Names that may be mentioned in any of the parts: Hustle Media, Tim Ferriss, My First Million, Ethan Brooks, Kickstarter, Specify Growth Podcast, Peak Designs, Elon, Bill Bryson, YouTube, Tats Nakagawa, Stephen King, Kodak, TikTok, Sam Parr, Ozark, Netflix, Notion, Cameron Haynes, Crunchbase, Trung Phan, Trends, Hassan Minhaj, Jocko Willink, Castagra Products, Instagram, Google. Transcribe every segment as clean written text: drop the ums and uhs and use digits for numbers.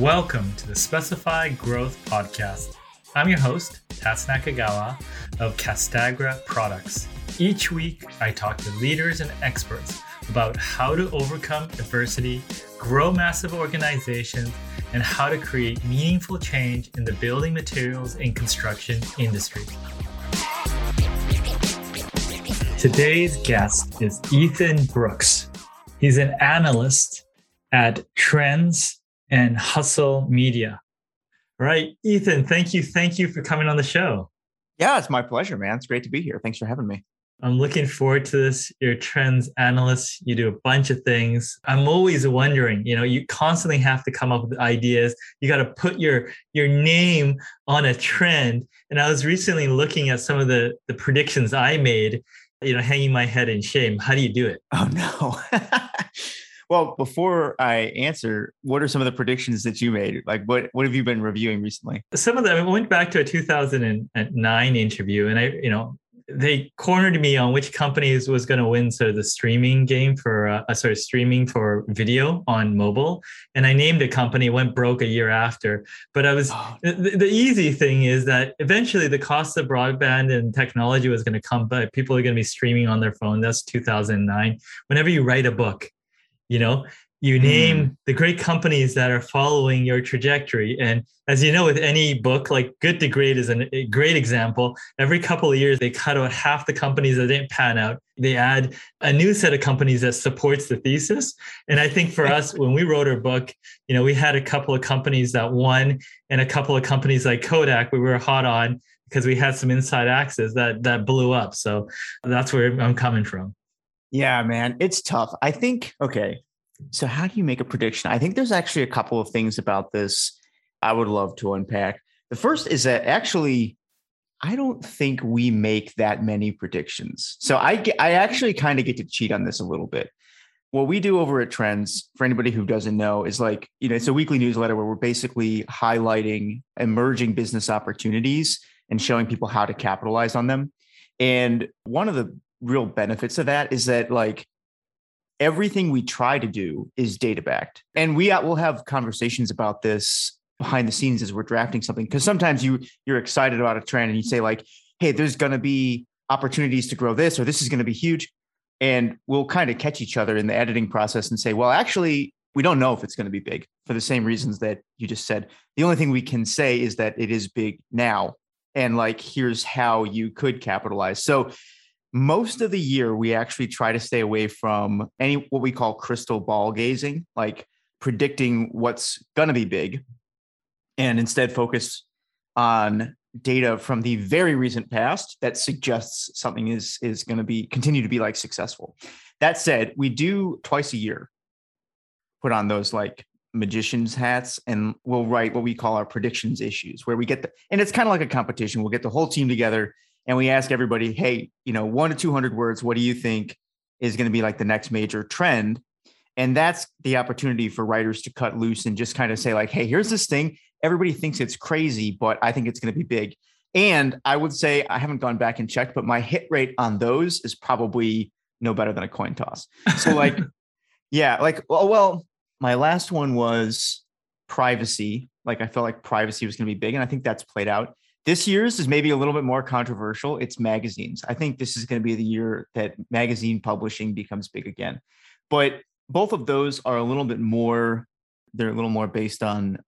Welcome to the Specify Growth Podcast. I'm your host, Tats Nakagawa of Castagra Products. Each week, I talk to leaders and experts about how to overcome adversity, grow massive organizations, and how to create meaningful change in the building materials and construction industry. Today's guest is Ethan Brooks. He's an analyst at Trends and Hustle Media. All right, Ethan, thank you for coming on the show. Yeah, it's my pleasure, man. It's great to be here. Thanks for having me. I'm looking forward to this. You're a trends analyst. You do a bunch of things. I'm always wondering, you constantly have to come up with ideas. You got to put your name on a trend. And I was recently looking at some of the predictions I made, hanging my head in shame. How do you do it? Oh, no. Well, before I answer, what are some of the predictions that you made? Like, what have you been reviewing recently? Some of them, I went back to a 2009 interview, and they cornered me on which companies was going to win sort of the streaming game for streaming for video on mobile. And I named a company, went broke a year after. But I was the easy thing is that eventually the cost of broadband and technology was going to come, but people are going to be streaming on their phone. That's 2009. Whenever you write a book, you name the great companies that are following your trajectory. And as you know, with any book, like Good to Great is a great example. Every couple of years, they cut out half the companies that didn't pan out. They add a new set of companies that supports the thesis. And I think for us, when we wrote our book, we had a couple of companies that won and a couple of companies like Kodak, we were hot on because we had some inside access that blew up. So that's where I'm coming from. Yeah, man, it's tough. I think, okay, so how do you make a prediction? I think there's actually a couple of things about this I would love to unpack. The first is that actually, I don't think we make that many predictions. So I actually kind of get to cheat on this a little bit. What we do over at Trends, for anybody who doesn't know, is it's a weekly newsletter where we're basically highlighting emerging business opportunities and showing people how to capitalize on them. And one of the real benefits of that is that everything we try to do is data backed. And we'll have conversations about this behind the scenes as we're drafting something. Cause sometimes you're excited about a trend and you say hey, there's going to be opportunities to grow this, or this is going to be huge. And we'll kind of catch each other in the editing process and say, well, actually, we don't know if it's going to be big for the same reasons that you just said. The only thing we can say is that it is big now. And here's how you could capitalize. So most of the year, we actually try to stay away from what we call crystal ball gazing, predicting what's going to be big, and instead focus on data from the very recent past that suggests something is going to continue to be successful. That said, we do twice a year put on those magician's hats, and we'll write what we call our predictions issues, where we get and it's kind of like a competition. We'll get the whole team together. And we ask everybody, hey, 1 to 200 words, what do you think is going to be the next major trend? And that's the opportunity for writers to cut loose and just kind of say hey, here's this thing. Everybody thinks it's crazy, but I think it's going to be big. And I would say, I haven't gone back and checked, but my hit rate on those is probably no better than a coin toss. So my last one was privacy. I felt like privacy was going to be big. And I think that's played out. This year's is maybe a little bit more controversial. It's magazines. I think this is going to be the year that magazine publishing becomes big again. But both of those are they're a little more based on,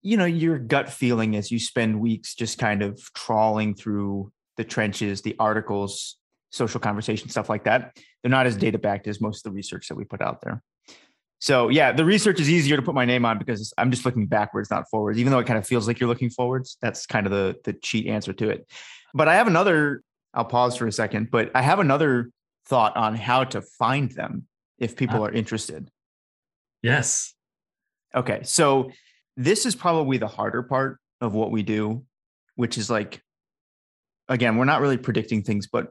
your gut feeling as you spend weeks just kind of trawling through the trenches, the articles, social conversation, stuff like that. They're not as data-backed as most of the research that we put out there. So yeah, the research is easier to put my name on because I'm just looking backwards, not forwards, even though it kind of feels like you're looking forwards. That's kind of the cheat answer to it. But I'll pause for a second, but I have another thought on how to find them if people are interested. Yes. Okay. So this is probably the harder part of what we do, which is again, we're not really predicting things, but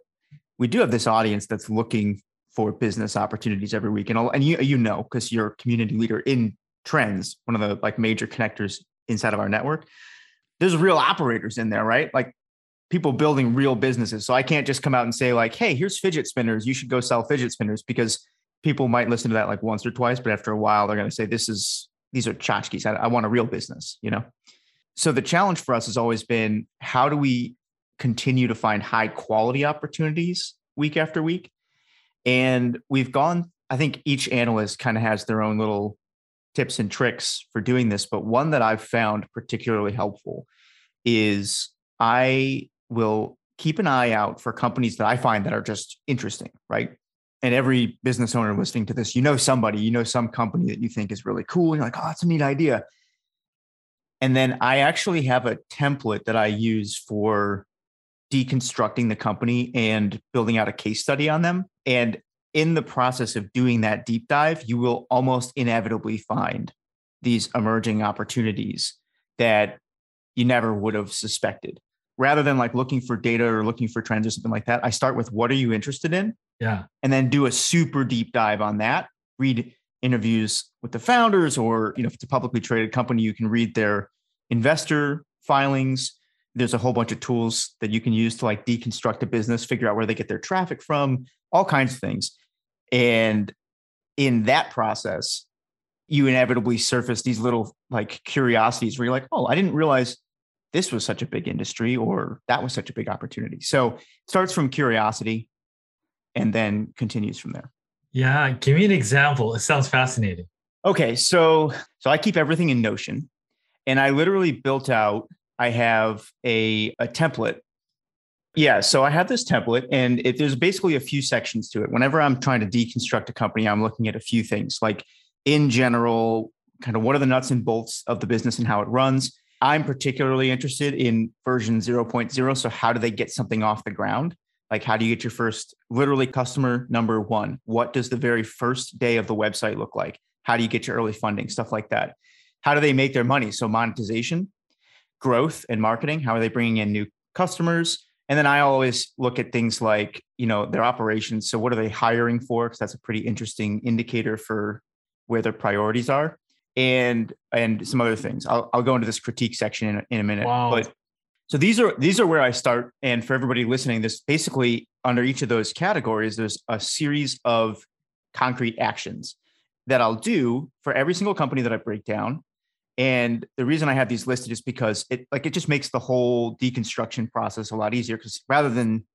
we do have this audience that's looking for business opportunities every week. And you because you're a community leader in Trends, one of the major connectors inside of our network, there's real operators in there, right? People building real businesses. So I can't just come out and say hey, here's fidget spinners. You should go sell fidget spinners, because people might listen to that once or twice, but after a while, they're going to say, this is these are tchotchkes. I want a real business, you know? So the challenge for us has always been, how do we continue to find high quality opportunities week after week? And we've gone, I think each analyst kind of has their own little tips and tricks for doing this, but one that I've found particularly helpful is I will keep an eye out for companies that I find that are just interesting, right? And every business owner listening to this, you know somebody, you know some company that you think is really cool. And you're like, oh, that's a neat idea. And then I actually have a template that I use for deconstructing the company and building out a case study on them. And in the process of doing that deep dive, you will almost inevitably find these emerging opportunities that you never would have suspected. Rather than like looking for data or looking for trends or something like that, I start with, what are you interested in? Yeah. And then do a super deep dive on that. Read interviews with the founders, or, you know, if it's a publicly traded company, you can read their investor filings. There's a whole bunch of tools that you can use to like deconstruct a business, figure out where they get their traffic from, all kinds of things. And in that process, you inevitably surface these little like curiosities where you're like, oh, I didn't realize this was such a big industry, or that was such a big opportunity. So it starts from curiosity and then continues from there. Yeah. Give me an example. It sounds fascinating. Okay. So I keep everything in Notion, and I literally built out, I have a template. Yeah. So I have this template, and there's basically a few sections to it. Whenever I'm trying to deconstruct a company, I'm looking at a few things, like in general, kind of what are the nuts and bolts of the business and how it runs. I'm particularly interested in version 0.0. So how do they get something off the ground? Like, how do you get your first, literally customer number one? What does the very first day of the website look like? How do you get your early funding? Stuff like that. How do they make their money? So monetization, growth, and marketing. How are they bringing in new customers? And then I always look at things like, you know, their operations. So what are they hiring for? Because that's a pretty interesting indicator for where their priorities are. And some other things. I'll go into this critique section in a minute. Wow. But so these are where I start. And for everybody listening, this basically under each of those categories, there's a series of concrete actions that I'll do for every single company that I break down. And the reason I have these listed is because it just makes the whole deconstruction process a lot easier, because rather than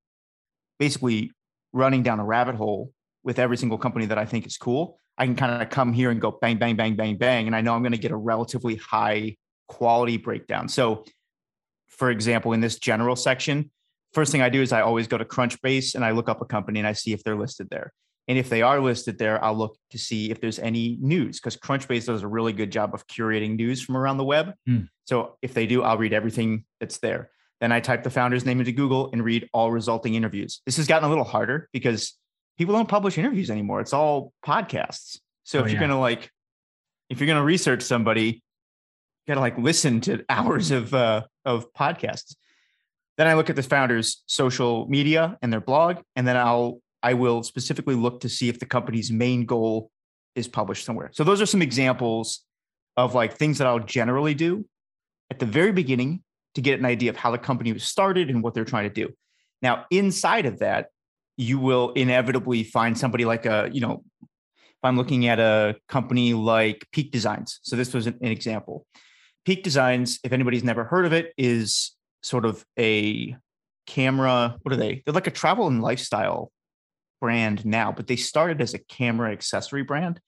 basically running down a rabbit hole with every single company that I think is cool, I can kind of come here and go bang, bang, bang, bang, bang. And I know I'm going to get a relatively high quality breakdown. So for example, in this general section, first thing I do is I always go to Crunchbase and I look up a company and I see if they're listed there. And if they are listed there, I'll look to see if there's any news, because Crunchbase does a really good job of curating news from around the web. Mm. So if they do, I'll read everything that's there. Then I type the founder's name into Google and read all resulting interviews. This has gotten a little harder because people don't publish interviews anymore. It's all podcasts. So if you're going to research somebody, you got to like listen to hours of podcasts. Then I look at the founder's social media and their blog, and then I will specifically look to see if the company's main goal is published somewhere. So those are some examples of like things that I'll generally do at the very beginning to get an idea of how the company was started and what they're trying to do. Now, inside of that, you will inevitably find somebody like if I'm looking at a company like Peak Designs. So this was an example. Peak Designs, if anybody's never heard of it, is sort of a camera. What are they? They're like a travel and lifestyle brand now, but they started as a camera accessory brand.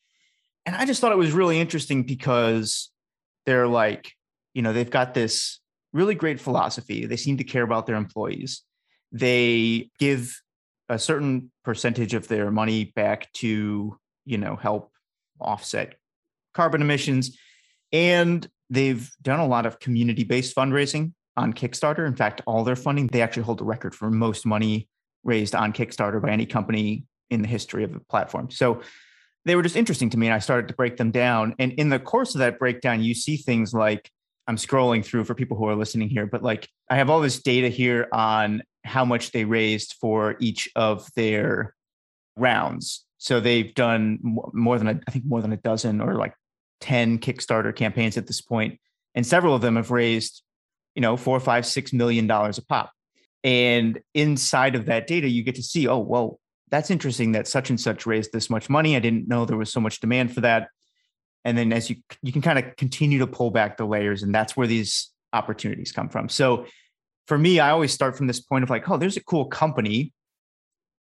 And I just thought it was really interesting because they're like, you know, they've got this really great philosophy. They seem to care about their employees. They give a certain percentage of their money back to, you know, help offset carbon emissions. And they've done a lot of community-based fundraising on Kickstarter. In fact, all their funding, they actually hold the record for most money raised on Kickstarter by any company in the history of the platform. So they were just interesting to me, and I started to break them down. And in the course of that breakdown, you see things like, I'm scrolling through for people who are listening here, but like I have all this data here on how much they raised for each of their rounds. So they've done more than a dozen or like 10 Kickstarter campaigns at this point. And several of them have raised, you know, $4, $5, $6 million a pop. And inside of that data, you get to see, oh, well, that's interesting that such and such raised this much money. I didn't know there was so much demand for that. And then as you can kind of continue to pull back the layers, and that's where these opportunities come from. So for me, I always start from this point of like, oh, there's a cool company.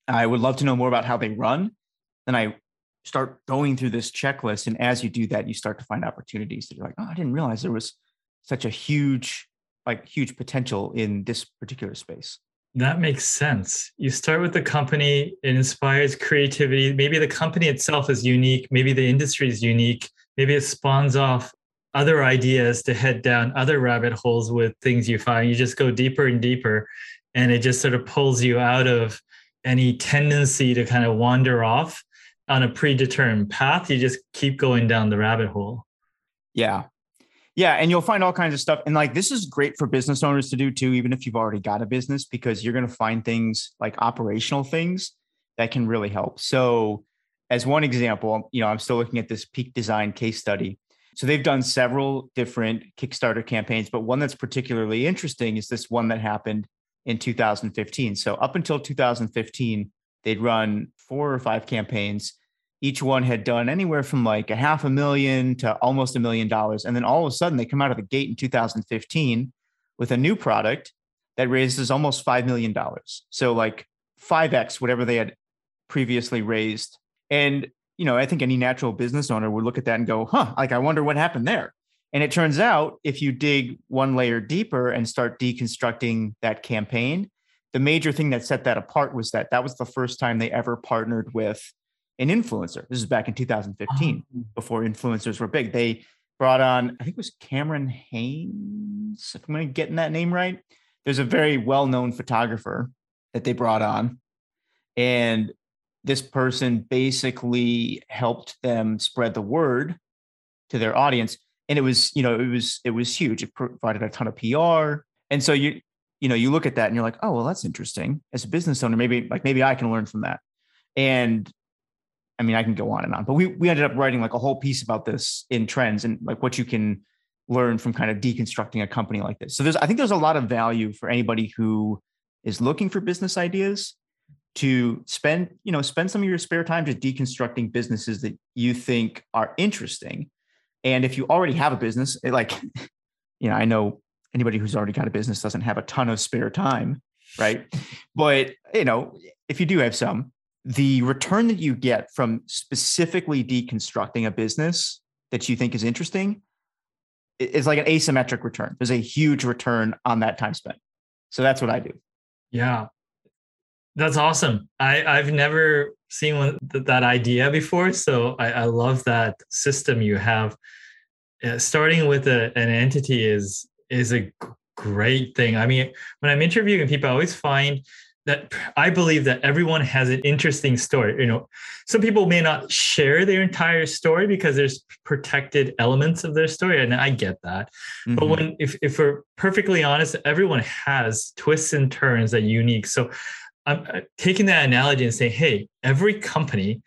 I would love to know more about how they run. Then I start going through this checklist. And as you do that, you start to find opportunities that you're like, oh, I didn't realize there was such a huge potential in this particular space. That makes sense. You start with the company, it inspires creativity. Maybe the company itself is unique. Maybe the industry is unique. Maybe it spawns off other ideas to head down other rabbit holes with things you find. You just go deeper and deeper, and it just sort of pulls you out of any tendency to kind of wander off on a predetermined path. You just keep going down the rabbit hole. Yeah. Yeah. And you'll find all kinds of stuff. And like, this is great for business owners to do too, even if you've already got a business, because you're going to find things like operational things that can really help. So as one example, you know, I'm still looking at this Peak Design case study. So they've done several different Kickstarter campaigns, but one that's particularly interesting is this one that happened in 2015. So up until 2015, they'd run 4 or 5 campaigns. Each one had done anywhere from like $500,000 to almost $1 million. And then all of a sudden they come out of the gate in 2015 with a new product that raises almost $5 million. So like 5X, whatever they had previously raised. And, you know, I think any natural business owner would look at that and go, huh, like, I wonder what happened there. And it turns out if you dig one layer deeper and start deconstructing that campaign, the major thing that set that apart was that that was the first time they ever partnered with an influencer. This is back in 2015, before influencers were big. They brought on, I think it was Cameron Haynes, if I'm getting that name right. There's a very well-known photographer that they brought on. And this person basically helped them spread the word to their audience. And it was, you know, it was huge. It provided a ton of PR. And so you know, you look at that and you're like, oh, well, that's interesting. As a business owner, maybe I can learn from that. And I mean, I can go on and on, but we ended up writing like a whole piece about this in Trends and like what you can learn from kind of deconstructing a company like this. So I think there's a lot of value for anybody who is looking for business ideas to spend some of your spare time just deconstructing businesses that you think are interesting. And if you already have a business, I know anybody who's already got a business doesn't have a ton of spare time, right? But, you know, if you do have some, the return that you get from specifically deconstructing a business that you think is interesting is like an asymmetric return. There's a huge return on that time spent. So that's what I do. Yeah. That's awesome. I've never seen that idea before. So I love that system you have. Starting with an entity is a great thing. I mean, when I'm interviewing people, I always find that I believe that everyone has an interesting story. You know, some people may not share their entire story because there's protected elements of their story. And I get that. Mm-hmm. But if we're perfectly honest, everyone has twists and turns that are unique. So I'm taking that analogy and saying, hey, every company,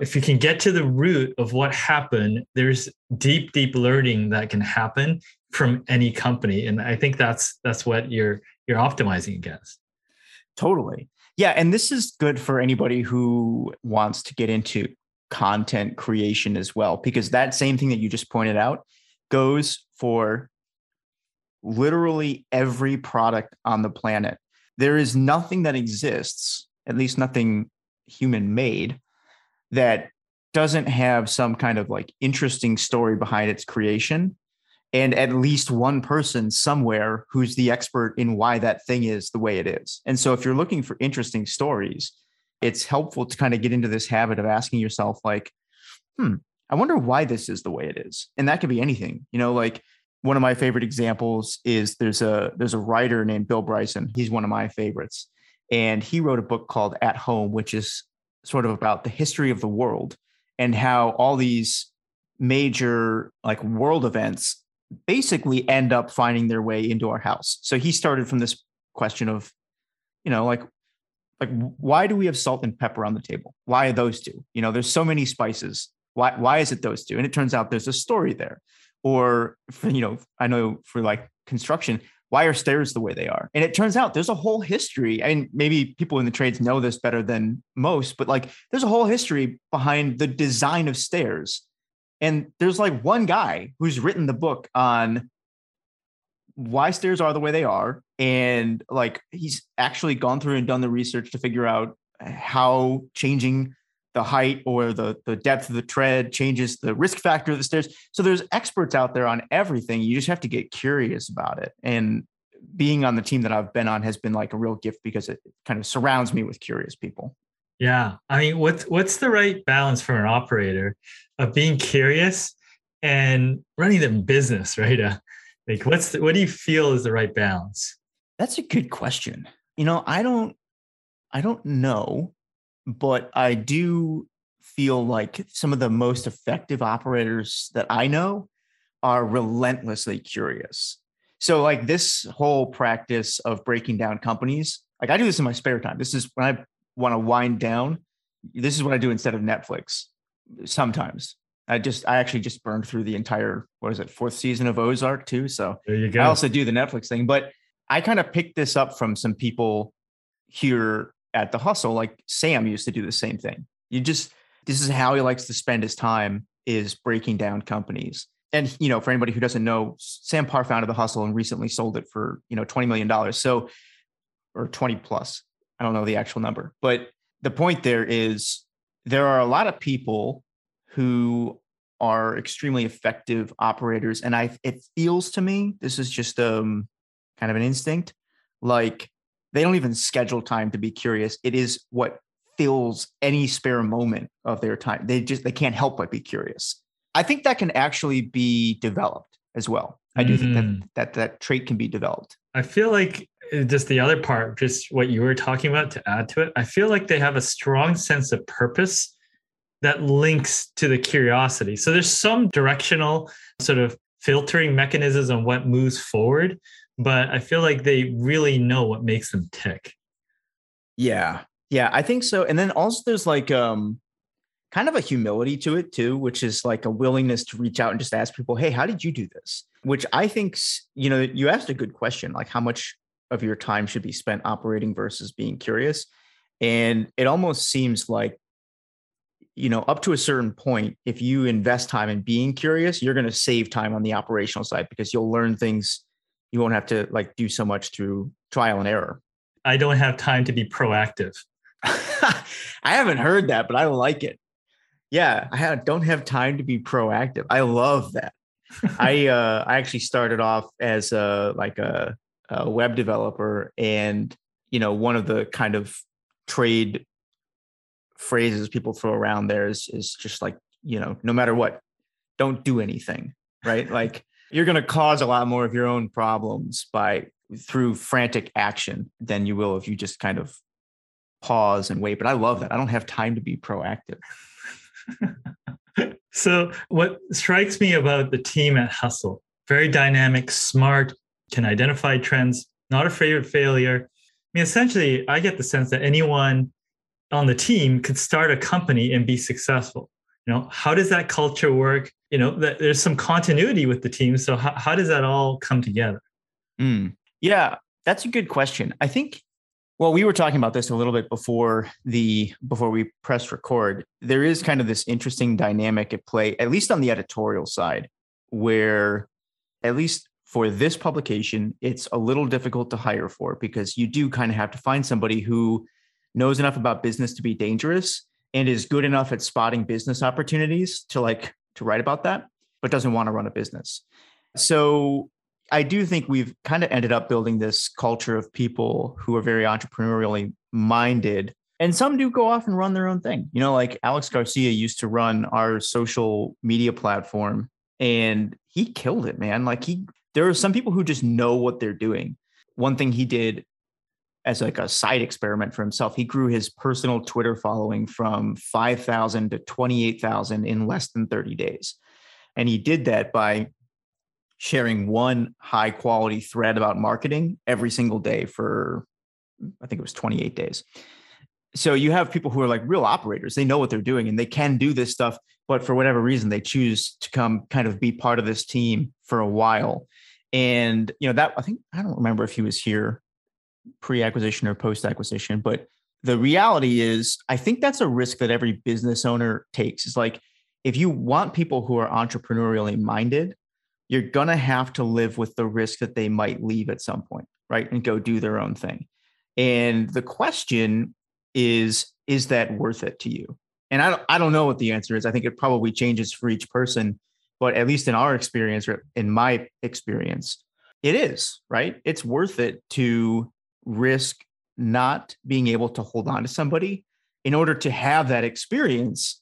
if you can get to the root of what happened, there's deep, deep learning that can happen from any company. And I think that's what you're optimizing against. Totally. Yeah. And this is good for anybody who wants to get into content creation as well, because that same thing that you just pointed out goes for literally every product on the planet. There is nothing that exists, at least nothing human made, that doesn't have some kind of like interesting story behind its creation. And at least one person somewhere who's the expert in why that thing is the way it is. And so if you're looking for interesting stories, it's helpful to kind of get into this habit of asking yourself like, I wonder why this is the way it is. And that could be anything, you know, like one of my favorite examples is there's a writer named Bill Bryson. He's one of my favorites. And he wrote a book called At Home, which is sort of about the history of the world and how all these major like world events basically end up finding their way into our house. So he started from this question of, you know, like why do we have salt and pepper on the table? Why are those two? You know, there's so many spices. Why is it those two? And it turns out there's a story there. Or, you know, I know for like construction, why are stairs the way they are? And it turns out there's a whole history. And maybe people in the trades know this better than most, but like there's a whole history behind the design of stairs And there's like one guy who's written the book on why stairs are the way they are. And like, he's actually gone through and done the research to figure out how changing the height or the depth of the tread changes the risk factor of the stairs. So there's experts out there on everything. You just have to get curious about it. And being on the team that I've been on has been like a real gift because it kind of surrounds me with curious people. Yeah. I mean, what's the right balance for an operator of being curious and running the business, right? Like what do you feel is the right balance? That's a good question. You know, I don't know, but I do feel like some of the most effective operators that I know are relentlessly curious. So like this whole practice of breaking down companies, like I do this in my spare time. This is when I want to wind down. This is what I do instead of Netflix. Sometimes I actually just burned through the entire, 4th season of Ozark too. So there you go. I also do the Netflix thing, but I kind of picked this up from some people here at the Hustle. Like Sam used to do the same thing. This is how he likes to spend his time, is breaking down companies. And, you know, for anybody who doesn't know, Sam Parr founded the Hustle and recently sold it for, $20 million. So, or 20 plus, I don't know the actual number, but the point there is there are a lot of people who are extremely effective operators. And it feels to me, this is just kind of an instinct, like they don't even schedule time to be curious. It is what fills any spare moment of their time. They can't help but be curious. I think that can actually be developed as well. I do think that trait can be developed. I feel like just the other part, just what you were talking about to add to it, I feel like they have a strong sense of purpose that links to the curiosity. So there's some directional sort of filtering mechanisms on what moves forward, but I feel like they really know what makes them tick. Yeah, I think so. And then also there's like kind of a humility to it too, which is like a willingness to reach out and just ask people, hey, how did you do this? Which I think, you asked a good question, like how much of your time should be spent operating versus being curious. And it almost seems like, up to a certain point, if you invest time in being curious, you're going to save time on the operational side because you'll learn things. You won't have to like do so much through trial and error. I don't have time to be proactive. I haven't heard that, but I like it. Yeah, I don't have time to be proactive. I love that. I actually started off as a web developer, and one of the kind of trade phrases people throw around there is just like, no matter what, don't do anything, right? Like you're going to cause a lot more of your own problems through frantic action than you will if you just kind of pause and wait. But I love that. I don't have time to be proactive. So what strikes me about the team at Hustle, very dynamic, smart, can identify trends, not afraid of failure. I mean, essentially, I get the sense that anyone on the team could start a company and be successful. How does that culture work? That there's some continuity with the team. So how does that all come together? Yeah, that's a good question. I think, we were talking about this a little bit before we pressed record. There is kind of this interesting dynamic at play, at least on the editorial side, where at least for this publication, it's a little difficult to hire for because you do kind of have to find somebody who knows enough about business to be dangerous and is good enough at spotting business opportunities to write about that, but doesn't want to run a business. So I do think we've kind of ended up building this culture of people who are very entrepreneurially minded, and some do go off and run their own thing. Like Alex Garcia used to run our social media platform and he killed it, man. There are some people who just know what they're doing. One thing he did as like a side experiment for himself, he grew his personal Twitter following from 5,000 to 28,000 in less than 30 days. And he did that by sharing one high quality thread about marketing every single day for, I think it was 28 days. So you have people who are like real operators. They know what they're doing and they can do this stuff, but for whatever reason, they choose to come kind of be part of this team for a while. And, I don't remember if he was here pre-acquisition or post-acquisition, but the reality is, I think that's a risk that every business owner takes. It's like, if you want people who are entrepreneurially minded, you're going to have to live with the risk that they might leave at some point, right? And go do their own thing. And the question is that worth it to you? And I don't know what the answer is. I think it probably changes for each person, but at least in our experience, or in my experience, it is, right? It's worth it to risk not being able to hold on to somebody in order to have that experience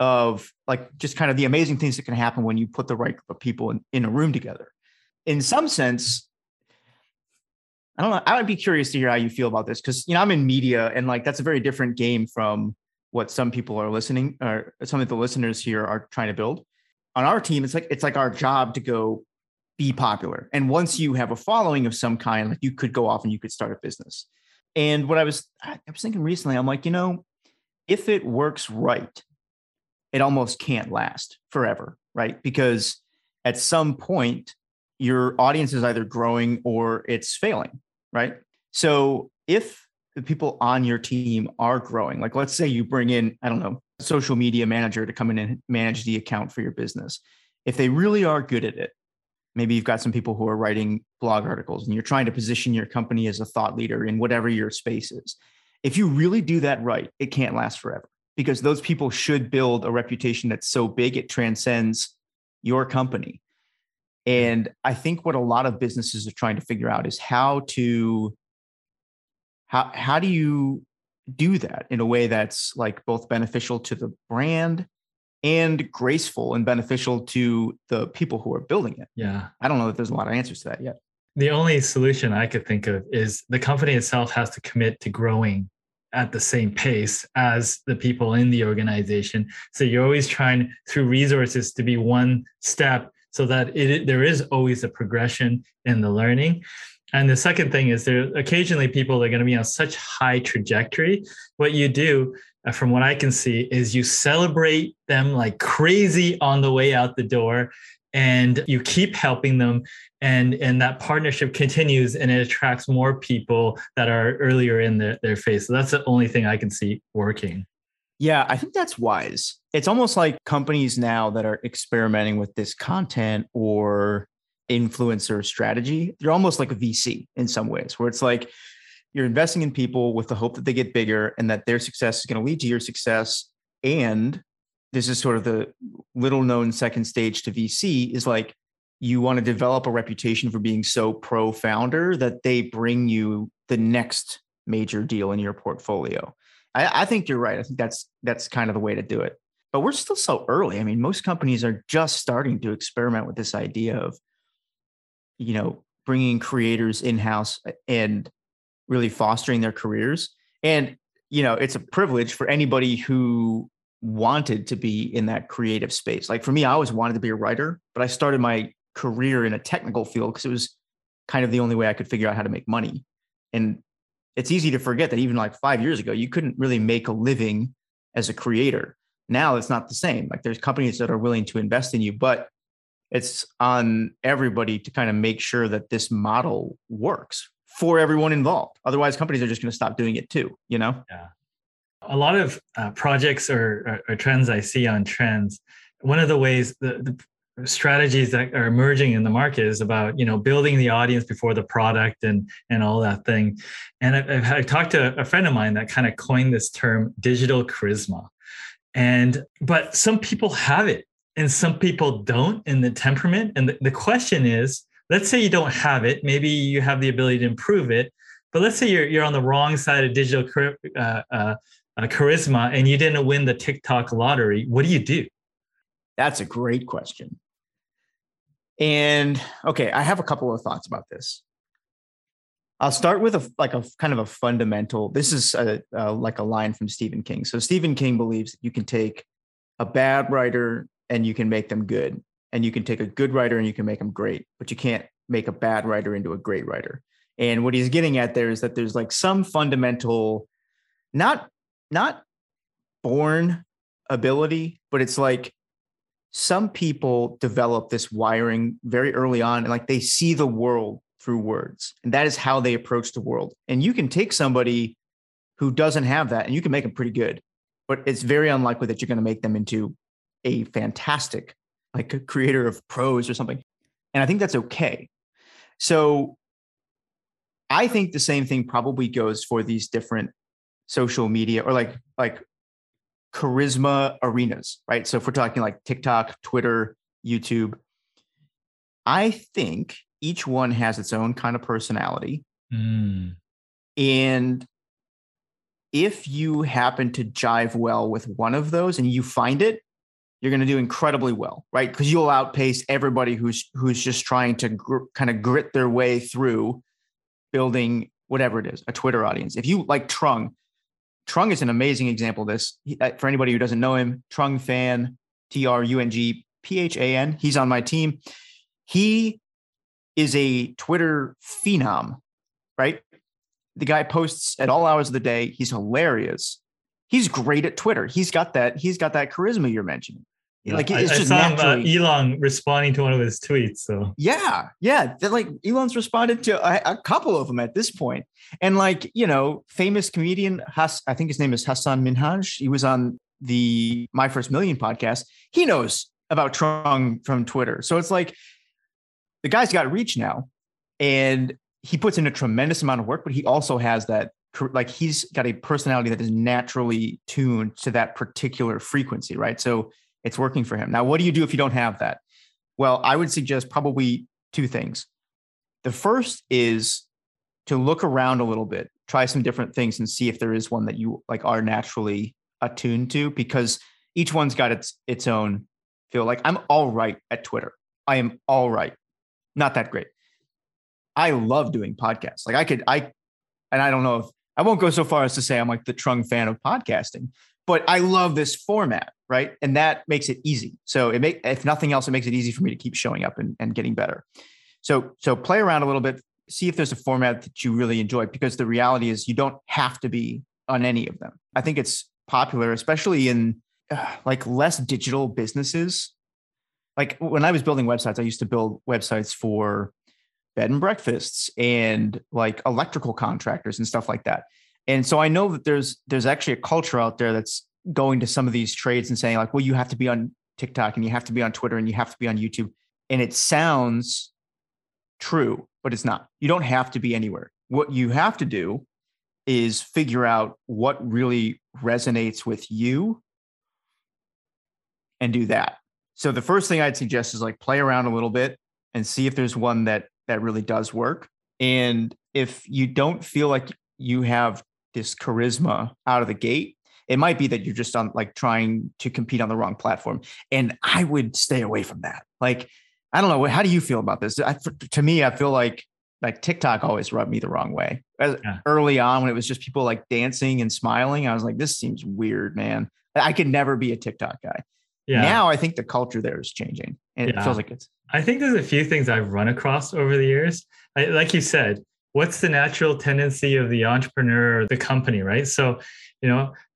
of like just kind of the amazing things that can happen when you put the right group of people in a room together. In some sense, I don't know. I would be curious to hear how you feel about this, because, you know, I'm in media, and like that's a very different game from what some people are listening, or some of the listeners here are trying to build. On our team, it's like our job to go be popular. And once you have a following of some kind, like you could go off and you could start a business. And what I was thinking recently, I'm like, you know, if it works right, it almost can't last forever, right? Because at some point, your audience is either growing or it's failing, right? So if the people on your team are growing, like let's say you bring in, I don't know, a social media manager to come in and manage the account for your business. If they really are good at it, maybe you've got some people who are writing blog articles and you're trying to position your company as a thought leader in whatever your space is. If you really do that right, it can't last forever, because those people should build a reputation that's so big it transcends your company. And I think what a lot of businesses are trying to figure out is how do you do that in a way that's like both beneficial to the brand and graceful and beneficial to the people who are building it. Yeah. I don't know that there's a lot of answers to that yet. The only solution I could think of is the company itself has to commit to growing at the same pace as the people in the organization. So you're always trying through resources to be one step so that there is always a progression in the learning. And the second thing is there occasionally people are going to be on such high trajectory. What you do, from what I can see, is you celebrate them like crazy on the way out the door, and you keep helping them. And that partnership continues, and it attracts more people that are earlier in their phase. So that's the only thing I can see working. Yeah, I think that's wise. It's almost like companies now that are experimenting with this content or influencer strategy, they're almost like a VC in some ways, where it's like you're investing in people with the hope that they get bigger and that their success is going to lead to your success. And this is sort of the little known second stage to VC, is like you want to develop a reputation for being so pro-founder that they bring you the next major deal in your portfolio. I think you're right. I think that's kind of the way to do it. But we're still so early. I mean, most companies are just starting to experiment with this idea of, you know, bringing creators in-house and really fostering their careers. And, you know, it's a privilege for anybody who wanted to be in that creative space. Like for me, I always wanted to be a writer, but I started my career in a technical field because it was kind of the only way I could figure out how to make money. And it's easy to forget that even like 5 years ago, you couldn't really make a living as a creator. Now it's not the same. Like there's companies that are willing to invest in you, but it's on everybody to kind of make sure that this model works for everyone involved. Otherwise, companies are just going to stop doing it too, you know? Yeah. A lot of projects or trends I see on Trends, one of the ways the strategies that are emerging in the market is about, you know, building the audience before the product and all that thing. And I've talked to a friend of mine that kind of coined this term digital charisma. But some people have it. And some people don't in the temperament. And the question is, let's say you don't have it. Maybe you have the ability to improve it. But let's say you're on the wrong side of digital charisma and you didn't win the TikTok lottery. What do you do? That's a great question. And okay, I have a couple of thoughts about this. I'll start with a kind of a fundamental. This is like a line from Stephen King. So Stephen King believes that you can take a bad writer and you can make them good. And you can take a good writer and you can make them great, but you can't make a bad writer into a great writer. And what he's getting at there is that there's like some fundamental, not born ability, but it's like some people develop this wiring very early on. And like they see the world through words, and that is how they approach the world. And you can take somebody who doesn't have that and you can make them pretty good, but it's very unlikely that you're going to make them into a fantastic creator of prose or something. And I think that's okay. So I think the same thing probably goes for these different social media or like charisma arenas, right? So if we're talking like TikTok, Twitter, YouTube, I think each one has its own kind of personality. Mm. And if you happen to jive well with one of those and you find it, you're going to do incredibly well, right? Because you'll outpace everybody who's just trying to kind of grit their way through building whatever it is, a Twitter audience. If you like Trung is an amazing example of this. For anybody who doesn't know him, Trung Phan, TrungPhan, he's on my team. He is a Twitter phenom, right? The guy posts at all hours of the day. He's hilarious. He's great at Twitter. He's got that charisma you're mentioning. Yeah, like it's just naturally. Elon responding to one of his tweets. So yeah, like Elon's responded to a couple of them at this point. And famous comedian I think his name is Hassan Minhaj. He was on the My First Million podcast. He knows about Trung from Twitter, so it's like the guy's got reach now, and he puts in a tremendous amount of work. But he also has that he's got a personality that is naturally tuned to that particular frequency, right? So it's working for him. Now, what do you do if you don't have that? Well, I would suggest probably two things. The first is to look around a little bit, try some different things and see if there is one that you are naturally attuned to, because each one's got its own feel. Like, I'm all right at Twitter. I am all right. Not that great. I love doing podcasts. I don't know if I won't go so far as to say I'm like the Trung Phan of podcasting, but I love this format, right? And that makes it easy. So if nothing else, it makes it easy for me to keep showing up and getting better. So play around a little bit, see if there's a format that you really enjoy, because the reality is you don't have to be on any of them. I think it's popular, especially in less digital businesses. Like when I was building websites, I used to build websites for bed and breakfasts and electrical contractors and stuff like that. And so I know that there's actually a culture out there that's going to some of these trades and saying well, you have to be on TikTok and you have to be on Twitter and you have to be on YouTube. And it sounds true, but it's not. You don't have to be anywhere. What you have to do is figure out what really resonates with you and do that. So the first thing I'd suggest is play around a little bit and see if there's one that really does work. And if you don't feel like you have this charisma out of the gate, it might be that you're just on trying to compete on the wrong platform. And I would stay away from that. I don't know. How do you feel about this? To me, I feel like TikTok always rubbed me the wrong way. Yeah. Early on when it was just people dancing and smiling, I was like, this seems weird, man. I could never be a TikTok guy. Yeah. Now I think the culture there is changing, and it feels like it's. I think there's a few things I've run across over the years. Like you said, what's the natural tendency of the entrepreneur or the company, right? So,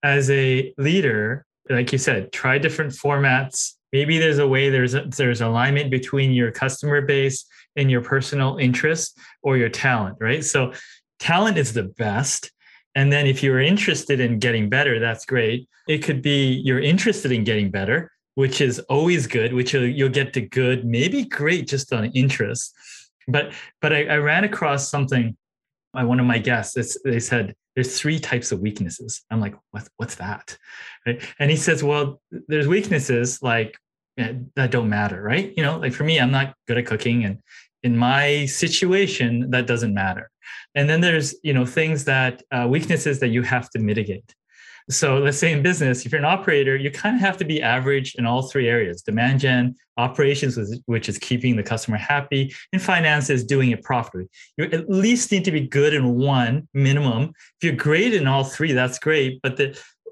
as a leader, like you said, try different formats. Maybe there's a way, there's alignment between your customer base and your personal interests or your talent, right? So talent is the best. And then if you're interested in getting better, that's great. It could be you're interested in getting better, which is always good, which you'll get to good, maybe great just on interest. But I ran across something by one of my guests. They said, there's three types of weaknesses. I'm like, what's that? Right? And he says, well, there's weaknesses that don't matter, right? For me, I'm not good at cooking. And in my situation, that doesn't matter. And then there's, things that weaknesses that you have to mitigate. So let's say in business, if you're an operator, you kind of have to be average in all three areas: demand gen, operations, which is keeping the customer happy, and finances, doing it profitably. You at least need to be good in one minimum. If you're great in all three, that's great. But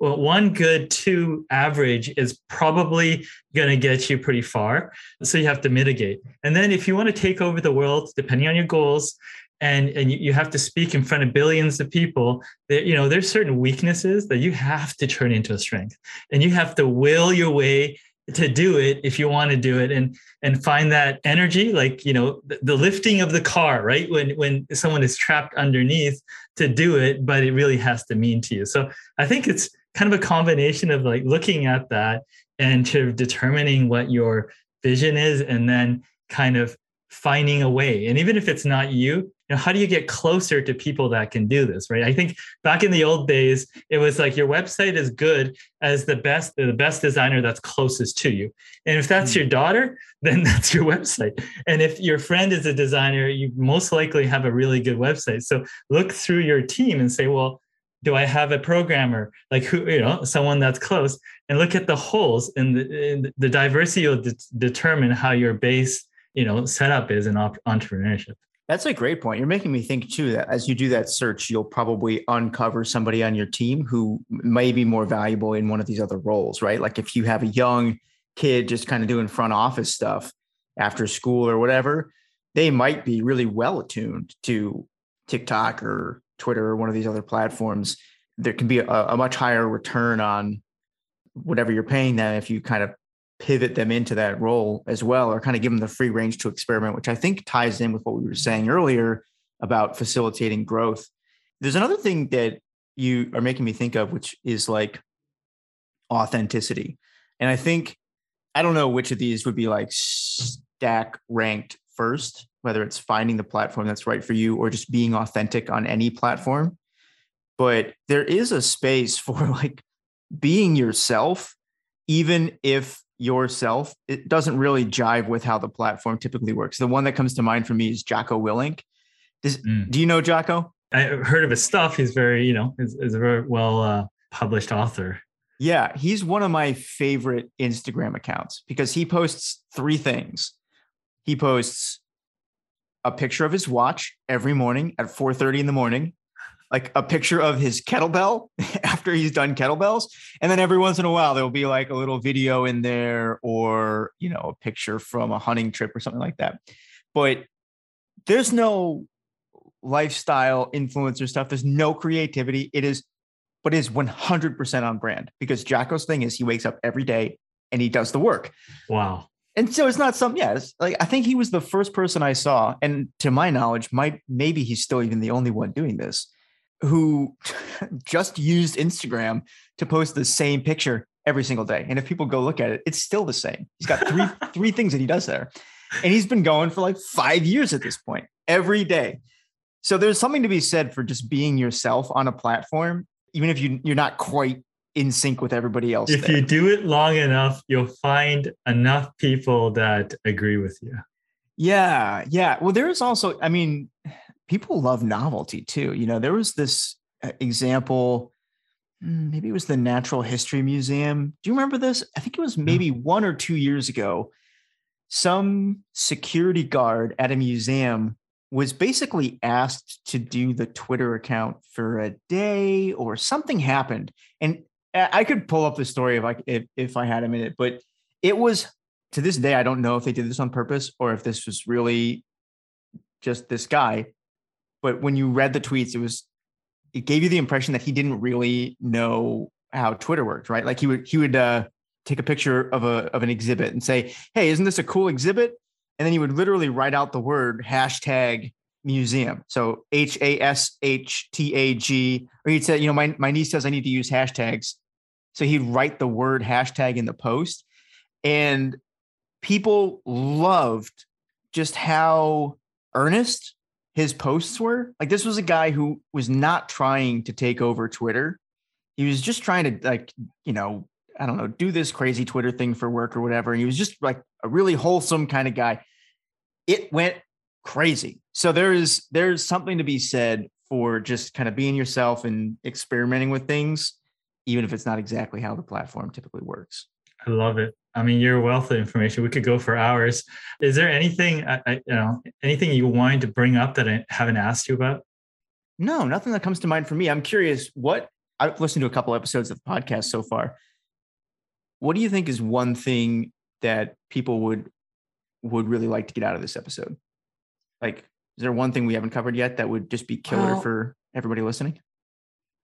one good, two average is probably going to get you pretty far. So you have to mitigate. And then if you want to take over the world, depending on your goals, and you have to speak in front of billions of people, there's certain weaknesses that you have to turn into a strength, and you have to will your way to do it if you want to do it, and find that energy, the lifting of the car, right? When someone is trapped underneath to do it, but it really has to mean to you. So I think it's kind of a combination of looking at that and to determining what your vision is and then kind of finding a way. And even if it's not you, how do you get closer to people that can do this, right? I think back in the old days, it was like your website is good as the best designer that's closest to you. And if that's your daughter, then that's your website. And if your friend is a designer, you most likely have a really good website. So look through your team and say, well, do I have a programmer, like who, someone that's close, and look at the holes and the diversity will determine how your base, setup is in entrepreneurship. That's a great point. You're making me think too, that as you do that search, you'll probably uncover somebody on your team who may be more valuable in one of these other roles, right? Like if you have a young kid just kind of doing front office stuff after school or whatever, they might be really well attuned to TikTok or Twitter or one of these other platforms. There can be a much higher return on whatever you're paying them if you kind of pivot them into that role as well, or kind of give them the free range to experiment, which I think ties in with what we were saying earlier about facilitating growth. There's another thing that you are making me think of, which is like authenticity. And I think, I don't know which of these would be like stack ranked first, whether it's finding the platform that's right for you or just being authentic on any platform. But there is a space for like being yourself, even if yourself, it doesn't really jive with how the platform typically works. The one that comes to mind for me is Jocko Willink. Do you know Jocko? I heard of his stuff. He's very, is a very well published author. Yeah. He's one of my favorite Instagram accounts because he posts three things. He posts a picture of his watch every morning at 4:30 in the morning, like a picture of his kettlebell after he's done kettlebells. And then every once in a while, there'll be like a little video in there or, a picture from a hunting trip or something like that. But there's no lifestyle influencer stuff. There's no creativity. It is 100% on brand because Jocko's thing is he wakes up every day and he does the work. Wow. And so it's not something, I think he was the first person I saw. And to my knowledge, maybe he's still even the only one doing this, who just used Instagram to post the same picture every single day. And if people go look at it, it's still the same. He's got three things that he does there. And he's been going for like 5 years at this point, every day. So there's something to be said for just being yourself on a platform, even if you're not quite in sync with everybody else. If you do it long enough, you'll find enough people that agree with you. Yeah. Yeah. Well, there is also, people love novelty too. There was this example, maybe it was the Natural History Museum. Do you remember this? I think it was maybe 1 or 2 years ago. Some security guard at a museum was basically asked to do the Twitter account for a day or something happened. And I could pull up the story if I had a minute, but it was, to this day, I don't know if they did this on purpose or if this was really just this guy. But when you read the tweets, it gave you the impression that he didn't really know how Twitter worked, right? Like he would take a picture of an exhibit and say, "Hey, isn't this a cool exhibit?" And then he would literally write out the word #museum. So HASHTAG, or he'd say, my niece says I need to use hashtags. So he'd write the word hashtag in the post, and people loved just how earnest his posts were. Like, this was a guy who was not trying to take over Twitter. He was just trying to, like, I don't know, do this crazy Twitter thing for work or whatever. And he was just like a really wholesome kind of guy. It went crazy. So there's something to be said for just kind of being yourself and experimenting with things, even if it's not exactly how the platform typically works. I love it. Your wealth of information, we could go for hours. Is there anything, anything you wanted to bring up that I haven't asked you about? No, nothing that comes to mind for me. I'm curious, I've listened to a couple episodes of the podcast so far. What do you think is one thing that people would really like to get out of this episode? Like, is there one thing we haven't covered yet that would just be killer for everybody listening?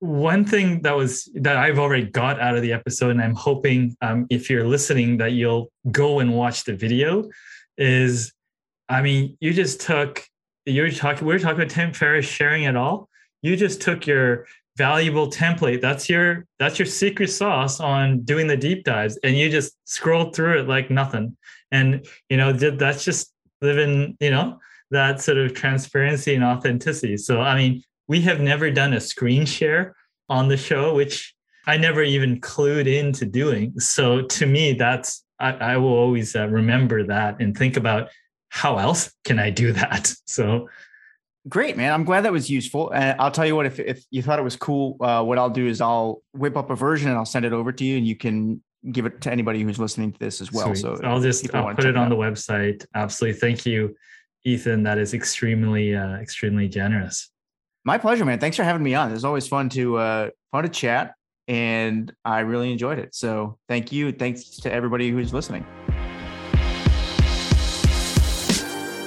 One thing that I've already got out of the episode, and I'm hoping if you're listening that you'll go and watch the video, is, we were talking about Tim Ferriss sharing it all. You just took your valuable template. That's your secret sauce on doing the deep dives, and you just scroll through it like nothing. And, that's just living, that sort of transparency and authenticity. So, we have never done a screen share on the show, which I never even clued into doing. So to me, I will always remember that and think about how else can I do that? So great, man. I'm glad that was useful. And I'll tell you what, if you thought it was cool, what I'll do is I'll whip up a version and I'll send it over to you, and you can give it to anybody who's listening to this as well. Sweet. So I'll put it on the website. Absolutely. Thank you, Ethan. That is extremely, extremely generous. My pleasure, man. Thanks for having me on. It was always fun to chat, and I really enjoyed it. So thank you. Thanks to everybody who's listening.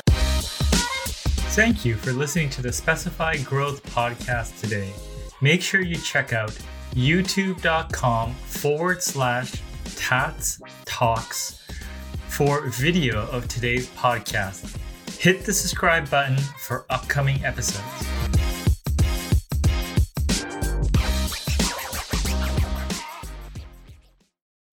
Thank you for listening to the Specify Growth Podcast today. Make sure you check out youtube.com/TatsTalks for video of today's podcast. Hit the subscribe button for upcoming episodes.